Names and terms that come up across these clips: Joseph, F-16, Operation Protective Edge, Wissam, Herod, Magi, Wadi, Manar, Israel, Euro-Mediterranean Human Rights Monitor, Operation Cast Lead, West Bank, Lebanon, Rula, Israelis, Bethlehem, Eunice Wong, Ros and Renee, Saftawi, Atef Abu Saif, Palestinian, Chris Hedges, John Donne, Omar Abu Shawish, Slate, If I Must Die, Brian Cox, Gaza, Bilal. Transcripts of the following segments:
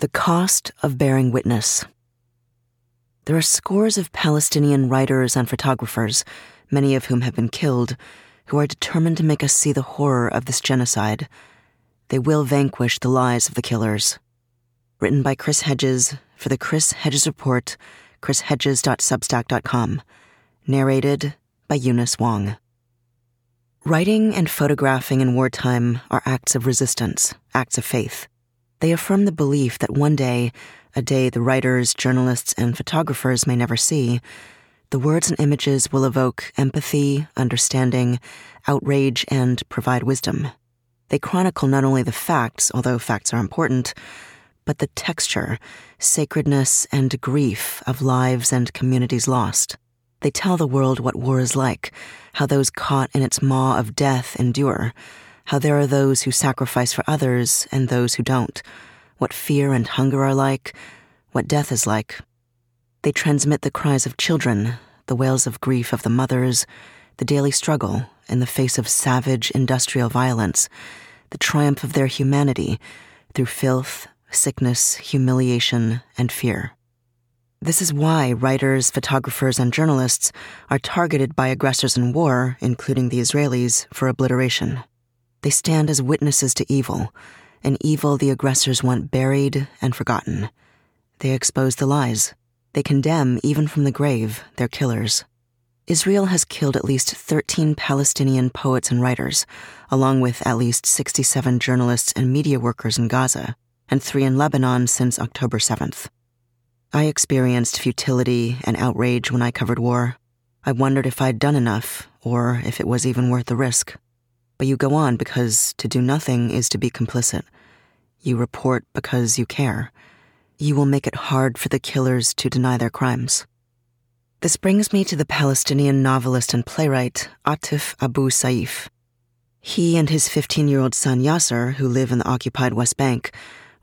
The cost of bearing witness. There are scores of Palestinian writers and photographers, many of whom have been killed, who are determined to make us see the horror of this genocide. They will vanquish the lies of the killers. Written by Chris Hedges for the Chris Hedges Report, chrishedges.substack.com. Narrated by Eunice Wong. Writing and photographing in wartime are acts of resistance, acts of faith. They affirm the belief that one day, a day the writers, journalists, and photographers may never see, the words and images will evoke empathy, understanding, outrage, and provide wisdom. They chronicle not only the facts, although facts are important, but the texture, sacredness, and grief of lives and communities lost. They tell the world what war is like, how those caught in its maw of death endure, how there are those who sacrifice for others and those who don't, what fear and hunger are like, what death is like. They transmit the cries of children, the wails of grief of the mothers, the daily struggle in the face of savage industrial violence, the triumph of their humanity through filth, sickness, humiliation, and fear. This is why writers, photographers, and journalists are targeted by aggressors in war, including the Israelis, for obliteration. They stand as witnesses to evil, an evil the aggressors want buried and forgotten. They expose the lies. They condemn, even from the grave, their killers. Israel has killed at least 13 Palestinian poets and writers, along with at least 67 journalists and media workers in Gaza, and 3 in Lebanon since October 7th. I experienced futility and outrage when I covered war. I wondered if I'd done enough, or if it was even worth the risk. But you go on because to do nothing is to be complicit. You report because you care. You will make it hard for the killers to deny their crimes. This brings me to the Palestinian novelist and playwright Atef Abu Saif. He and his 15-year-old son Yasser, who live in the occupied West Bank,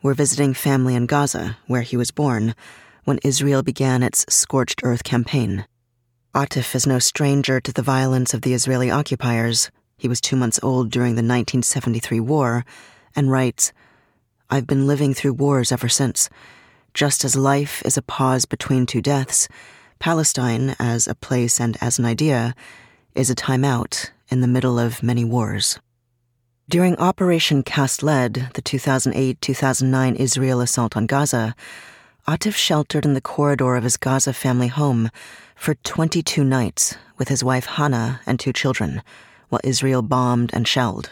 were visiting family in Gaza, where he was born, when Israel began its scorched earth campaign. Atef is no stranger to the violence of the Israeli occupiers. He was 2 months old during the 1973 war, and writes, "I've been living through wars ever since. Just as life is a pause between two deaths, Palestine, as a place and as an idea, is a timeout in the middle of many wars." During Operation Cast Lead, the 2008-2009 Israel assault on Gaza, Atef sheltered in the corridor of his Gaza family home for 22 nights with his wife Hannah and 2 children, while Israel bombed and shelled.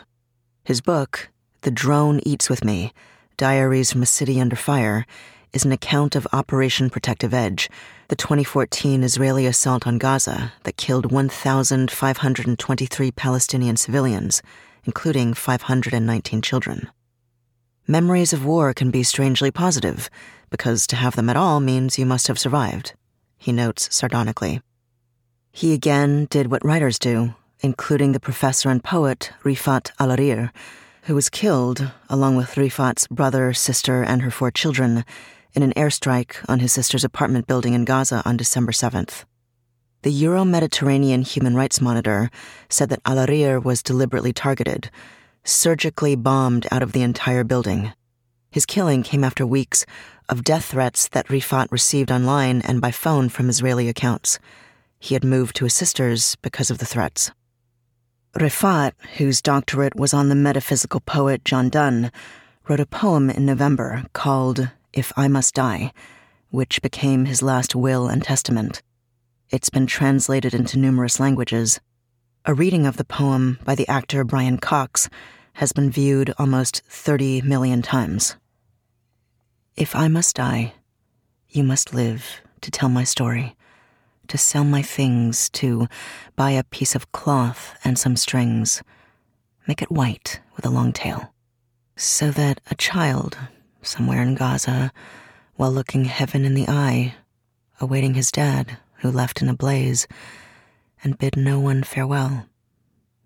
His book, The Drone Eats With Me, Diaries from a City Under Fire, is an account of Operation Protective Edge, the 2014 Israeli assault on Gaza that killed 1,523 Palestinian civilians, including 519 children. Memories of war can be strangely positive, because to have them at all means you must have survived, he notes sardonically. He again did what writers do, including the professor and poet Refaat Alareer, who was killed, along with Rifat's brother, sister, and her 4 children, in an airstrike on his sister's apartment building in Gaza on December 7th. The Euro-Mediterranean Human Rights Monitor said that Alareer was deliberately targeted, surgically bombed out of the entire building. His killing came after weeks of death threats that Refaat received online and by phone from Israeli accounts. He had moved to his sister's because of the threats. Refaat, whose doctorate was on the metaphysical poet John Donne, wrote a poem in November called If I Must Die, which became his last will and testament. It's been translated into numerous languages. A reading of the poem by the actor Brian Cox has been viewed almost 30 million times. If I must die, you must live to tell my story, to sell my things, to buy a piece of cloth and some strings, make it white with a long tail, so that a child somewhere in Gaza, while looking heaven in the eye, awaiting his dad who left in a blaze, and bid no one farewell,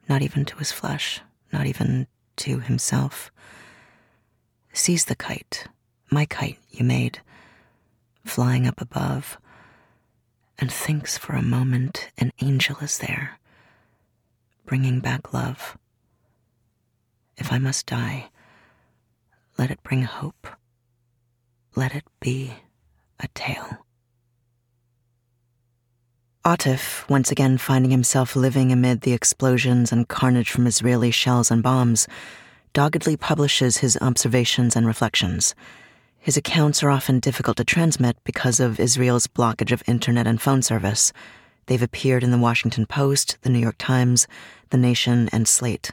not even to his flesh, not even to himself, seize the kite, my kite you made, flying up above, and thinks for a moment an angel is there, bringing back love. If I must die, let it bring hope. let it be a tale. Atef, once again finding himself living amid the explosions and carnage from Israeli shells and bombs, doggedly publishes his observations and reflections. His accounts are often difficult to transmit because of Israel's blockage of internet and phone service. They've appeared in the Washington Post, the New York Times, The Nation, and Slate.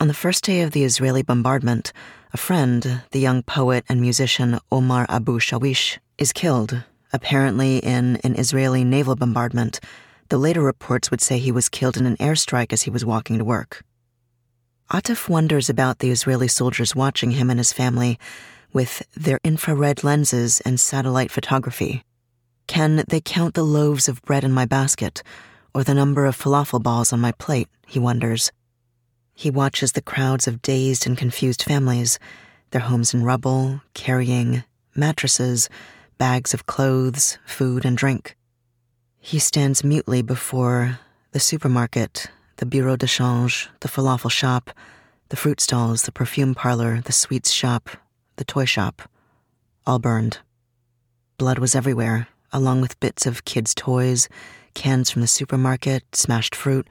On the first day of the Israeli bombardment, a friend, the young poet and musician Omar Abu Shawish, is killed, apparently in an Israeli naval bombardment, though later reports would say he was killed in an airstrike as he was walking to work. Atef wonders about the Israeli soldiers watching him and his family with their infrared lenses and satellite photography. Can they count the loaves of bread in my basket, or the number of falafel balls on my plate, he wonders. He watches the crowds of dazed and confused families, their homes in rubble, carrying mattresses, bags of clothes, food, and drink. He stands mutely before the supermarket, the bureau de change, the falafel shop, the fruit stalls, the perfume parlor, the sweets shop, the toy shop, all burned. Blood was everywhere, along with bits of kids' toys, cans from the supermarket, smashed fruit,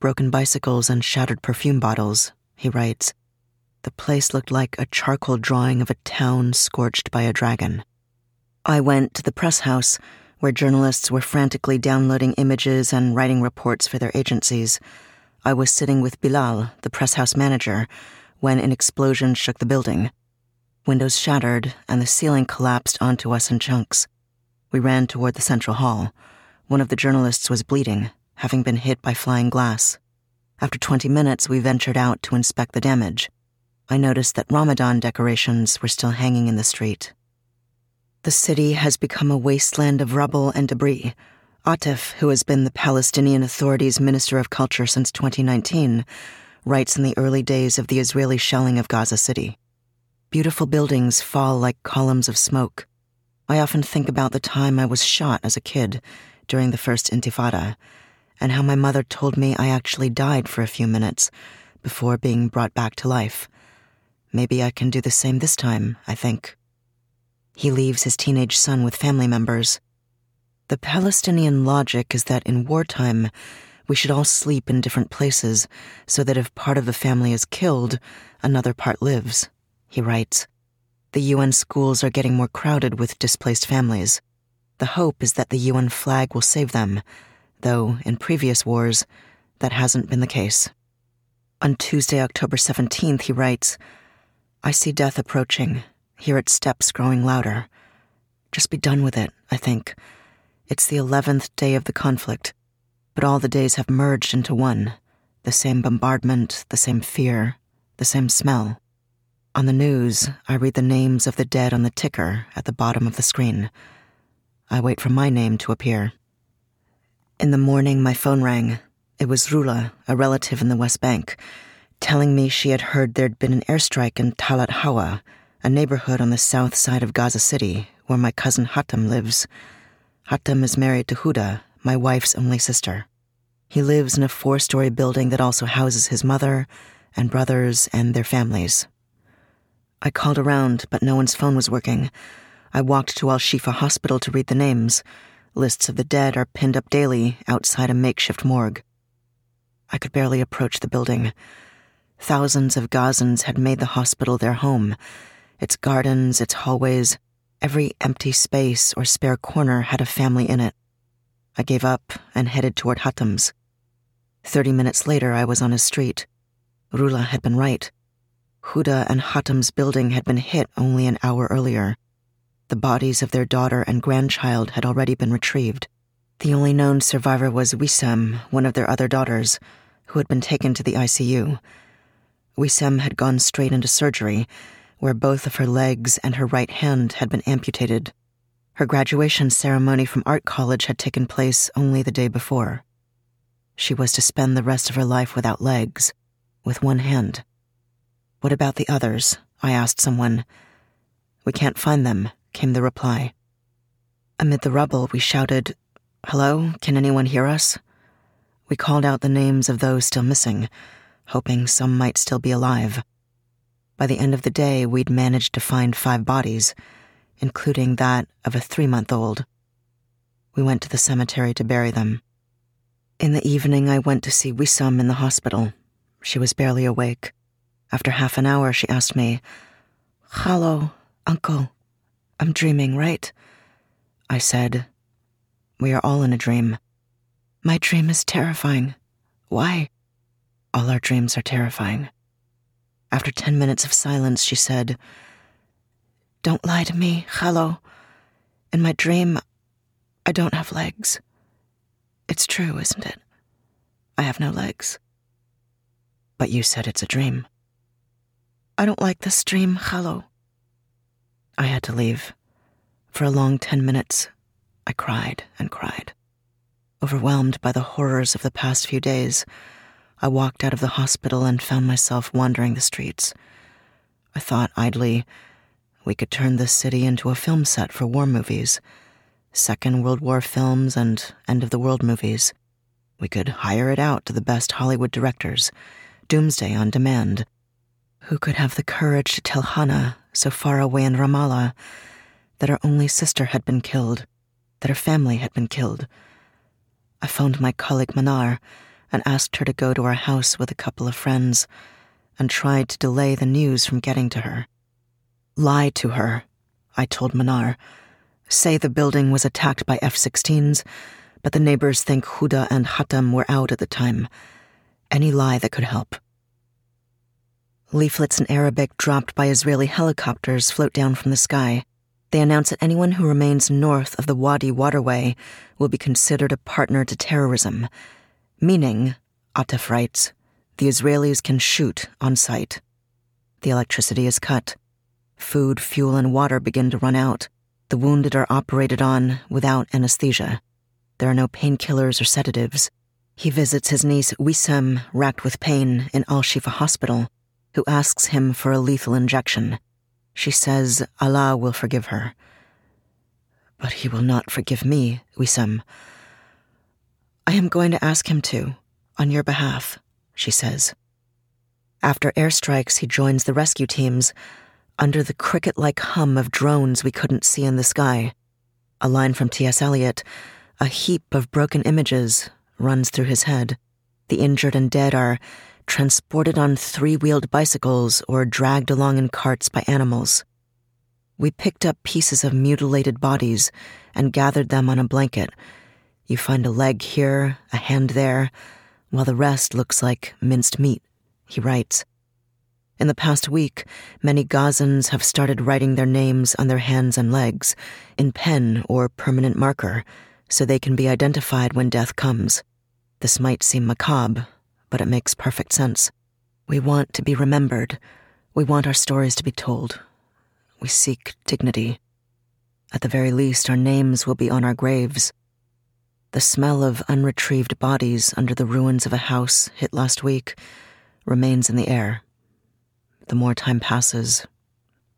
broken bicycles, and shattered perfume bottles, he writes. The place looked like a charcoal drawing of a town scorched by a dragon. I went to the press house, where journalists were frantically downloading images and writing reports for their agencies. I was sitting with Bilal, the press house manager, when an explosion shook the building. Windows shattered, and the ceiling collapsed onto us in chunks. We ran toward the central hall. One of the journalists was bleeding, having been hit by flying glass. After 20 minutes, we ventured out to inspect the damage. I noticed that Ramadan decorations were still hanging in the street. The city has become a wasteland of rubble and debris. Atef, who has been the Palestinian Authority's Minister of Culture since 2019, writes in the early days of the Israeli shelling of Gaza City. Beautiful buildings fall like columns of smoke. I often think about the time I was shot as a kid during the first Intifada, and how my mother told me I actually died for a few minutes before being brought back to life. Maybe I can do the same this time, I think. He leaves his teenage son with family members. The Palestinian logic is that in wartime, we should all sleep in different places so that if part of the family is killed, another part lives, he writes. The UN schools are getting more crowded with displaced families. The hope is that the UN flag will save them, though in previous wars, that hasn't been the case. On Tuesday, October 17th, he writes, I see death approaching, hear its steps growing louder. Just be done with it, I think. It's the 11th day of the conflict, but all the days have merged into one. The same bombardment, the same fear, the same smell. On the news, I read the names of the dead on the ticker at the bottom of the screen. I wait for my name to appear. In the morning, my phone rang. It was Rula, a relative in the West Bank, telling me she had heard there'd been an airstrike in Talat Hawa, a neighborhood on the south side of Gaza City, where my cousin Hatem lives. Hatem is married to Huda, my wife's only sister. He lives in a 4-story building that also houses his mother and brothers and their families. I called around, but no one's phone was working. I walked to Al Shifa Hospital to read the names. Lists of the dead are pinned up daily outside a makeshift morgue. I could barely approach the building. Thousands of Gazans had made the hospital their home. Its gardens, its hallways, every empty space or spare corner had a family in it. I gave up and headed toward Hatem's. 30 minutes later, I was on his street. Rula had been right. Huda and Hatem's building had been hit only an hour earlier. The bodies of their daughter and grandchild had already been retrieved. The only known survivor was Wissam, one of their other daughters, who had been taken to the ICU. Wissam had gone straight into surgery, where both of her legs and her right hand had been amputated. Her graduation ceremony from art college had taken place only the day before. She was to spend the rest of her life without legs, with one hand. What about the others? I asked someone. We can't find them, came the reply. Amid the rubble, we shouted, Hello, can anyone hear us? We called out the names of those still missing, hoping some might still be alive. By the end of the day, we'd managed to find 5 bodies, including that of a 3-month-old. We went to the cemetery to bury them. In the evening, I went to see Wissam in the hospital. She was barely awake. After half an hour, she asked me, "Hello, uncle, I'm dreaming, right?" I said, "We are all in a dream." "My dream is terrifying." "Why?" "All our dreams are terrifying." After 10 minutes of silence, she said, "Don't lie to me, Hello. In my dream, I don't have legs. It's true, isn't it? I have no legs. But you said it's a dream." "I don't like this dream, Hello." I had to leave. For a long 10 minutes, I cried and cried. Overwhelmed by the horrors of the past few days, I walked out of the hospital and found myself wandering the streets. I thought idly, we could turn this city into a film set for war movies, Second World War films and end-of-the-world movies. We could hire it out to the best Hollywood directors, Doomsday on demand. Who could have the courage to tell Hannah, so far away in Ramallah, that her only sister had been killed, that her family had been killed? I phoned my colleague Manar and asked her to go to our house with a couple of friends and tried to delay the news from getting to her. "Lie to her," I told Manar. "Say the building was attacked by F-16s, but the neighbors think Huda and Hatem were out at the time. Any lie that could help." Leaflets in Arabic dropped by Israeli helicopters float down from the sky. They announce that anyone who remains north of the Wadi waterway will be considered a partner to terrorism. Meaning, Atef writes, the Israelis can shoot on sight. The electricity is cut. Food, fuel, and water begin to run out. The wounded are operated on without anesthesia. There are no painkillers or sedatives. He visits his niece Wissam, racked with pain, in Al Shifa Hospital, who asks him for a lethal injection. She says Allah will forgive her. "But he will not forgive me, Wissam." "I am going to ask him to, on your behalf," she says. After airstrikes, he joins the rescue teams. Under the cricket-like hum of drones we couldn't see in the sky, a line from T.S. Eliot, a heap of broken images, runs through his head. The injured and dead are transported on 3-wheeled bicycles or dragged along in carts by animals. We picked up pieces of mutilated bodies and gathered them on a blanket. You find a leg here, a hand there, while the rest looks like minced meat, he writes. In the past week, many Gazans have started writing their names on their hands and legs, in pen or permanent marker, so they can be identified when death comes. This might seem macabre, but it makes perfect sense. We want to be remembered. We want our stories to be told. We seek dignity. At the very least, our names will be on our graves. The smell of unretrieved bodies under the ruins of a house hit last week remains in the air. The more time passes,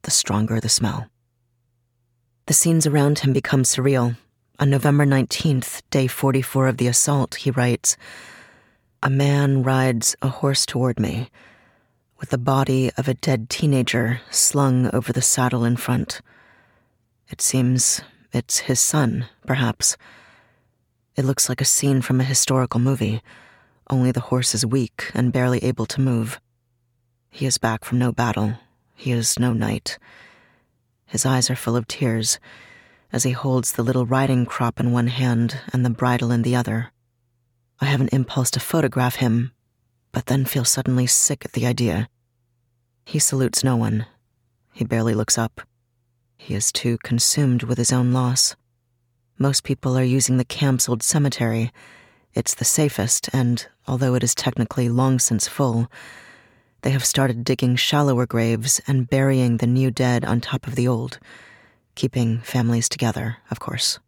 the stronger the smell. The scenes around him become surreal. On November 19th, day 44 of the assault, he writes, "A man rides a horse toward me, with the body of a dead teenager slung over the saddle in front. It seems it's his son, perhaps. It looks like a scene from a historical movie, only the horse is weak and barely able to move. He is back from no battle. He is no knight. His eyes are full of tears as he holds the little riding crop in one hand and the bridle in the other. I have an impulse to photograph him, but then feel suddenly sick at the idea. He salutes no one. He barely looks up. He is too consumed with his own loss. Most people are using the camp's old cemetery. It's the safest, and although it is technically long since full, they have started digging shallower graves and burying the new dead on top of the old, keeping families together, of course."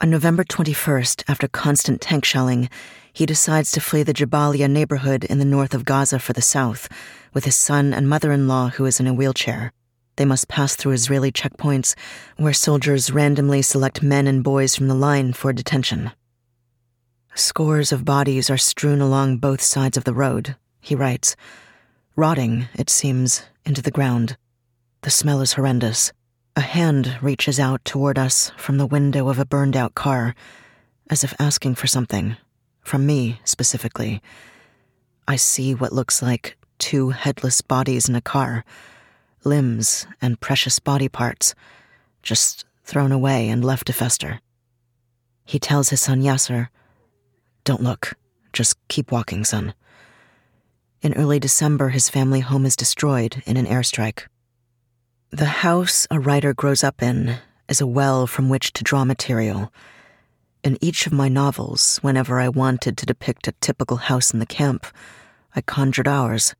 On November 21st, after constant tank shelling, he decides to flee the Jabalia neighborhood in the north of Gaza for the south, with his son and mother-in-law, who is in a wheelchair. They must pass through Israeli checkpoints, where soldiers randomly select men and boys from the line for detention. Scores of bodies are strewn along both sides of the road, he writes, rotting, it seems, into the ground. The smell is horrendous. A hand reaches out toward us from the window of a burned-out car, as if asking for something, from me specifically. I see what looks like two headless bodies in a car, limbs and precious body parts, just thrown away and left to fester. He tells his son Yasser, "Don't look, just keep walking, son." In early December, his family home is destroyed in an airstrike. The house a writer grows up in is a well from which to draw material. In each of my novels, whenever I wanted to depict a typical house in the camp, I conjured ours.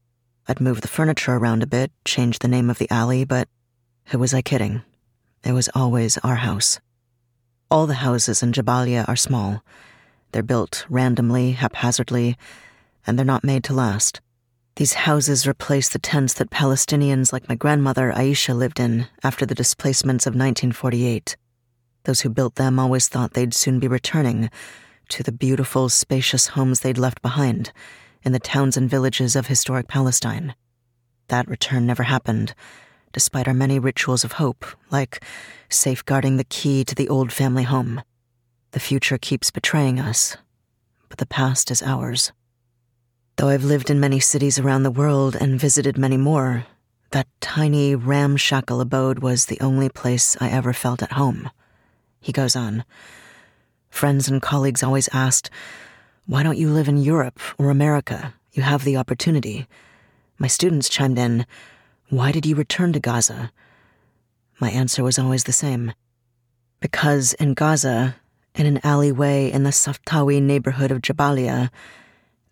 I'd move the furniture around a bit, change the name of the alley, but who was I kidding? It was always our house. All the houses in Jabalia are small. They're built randomly, haphazardly, and they're not made to last. These houses replace the tents that Palestinians like my grandmother Aisha lived in after the displacements of 1948. Those who built them always thought they'd soon be returning to the beautiful, spacious homes they'd left behind in the towns and villages of historic Palestine. That return never happened, despite our many rituals of hope, like safeguarding the key to the old family home. The future keeps betraying us, but the past is ours. Though I've lived in many cities around the world and visited many more, that tiny ramshackle abode was the only place I ever felt at home. He goes on. Friends and colleagues always asked, "Why don't you live in Europe or America? You have the opportunity." My students chimed in, "Why did you return to Gaza?" My answer was always the same. Because in Gaza, in an alleyway in the Saftawi neighborhood of Jabalia,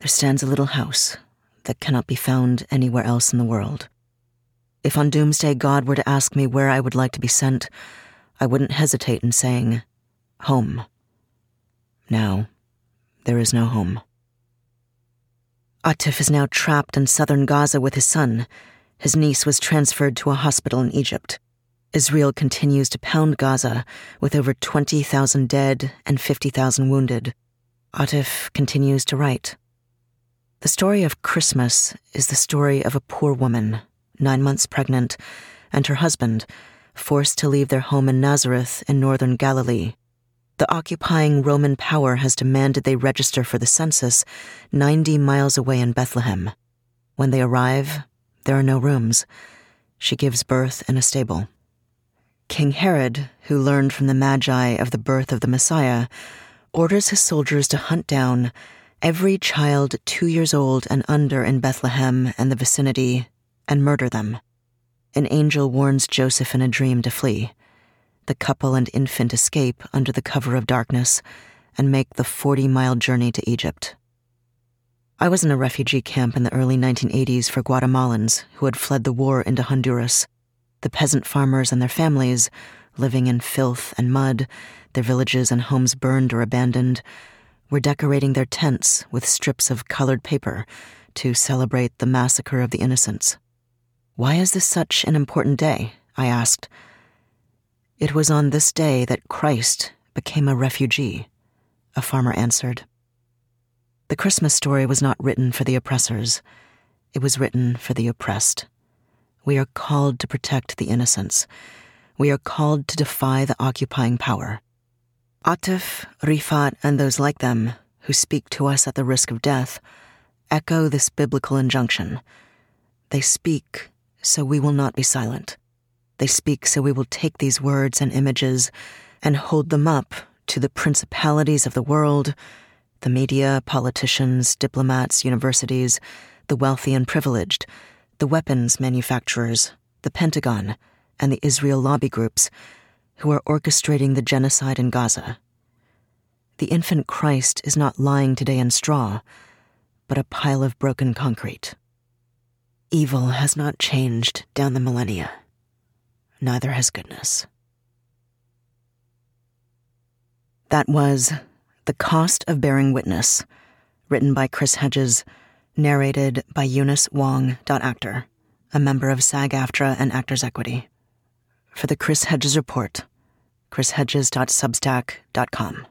there stands a little house that cannot be found anywhere else in the world. If on doomsday God were to ask me where I would like to be sent, I wouldn't hesitate in saying, home. Now, there is no home. Atef is now trapped in southern Gaza with his son. His niece was transferred to a hospital in Egypt. Israel continues to pound Gaza with over 20,000 dead and 50,000 wounded. Atef continues to write. The story of Christmas is the story of a poor woman, 9 months pregnant, and her husband, forced to leave their home in Nazareth in northern Galilee. The occupying Roman power has demanded they register for the census 90 miles away in Bethlehem. When they arrive, there are no rooms. She gives birth in a stable. King Herod, who learned from the Magi of the birth of the Messiah, orders his soldiers to hunt down every child 2 years old and under in Bethlehem and the vicinity, and murder them. An angel warns Joseph in a dream to flee. The couple and infant escape under the cover of darkness and make the 40-mile journey to Egypt. I was in a refugee camp in the early 1980s for Guatemalans who had fled the war into Honduras. The peasant farmers and their families, living in filth and mud, their villages and homes burned or abandoned, were decorating their tents with strips of colored paper to celebrate the massacre of the innocents. Why is this such an important day? I asked. It was on this day that Christ became a refugee, a farmer answered. The Christmas story was not written for the oppressors. It was written for the oppressed. We are called to protect the innocents. We are called to defy the occupying power. Atef, Refaat, and those like them, who speak to us at the risk of death, echo this biblical injunction. They speak, so we will not be silent. They speak, so we will take these words and images and hold them up to the principalities of the world, the media, politicians, diplomats, universities, the wealthy and privileged, the weapons manufacturers, the Pentagon, and the Israel lobby groups, who are orchestrating the genocide in Gaza. The infant Christ is not lying today in straw, but a pile of broken concrete. Evil has not changed down the millennia. Neither has goodness. That was The Cost of Bearing Witness, written by Chris Hedges, narrated by Eunice Wong, .actor, a member of SAG-AFTRA and Actors' Equity. For the Chris Hedges Report, chrishedges.substack.com.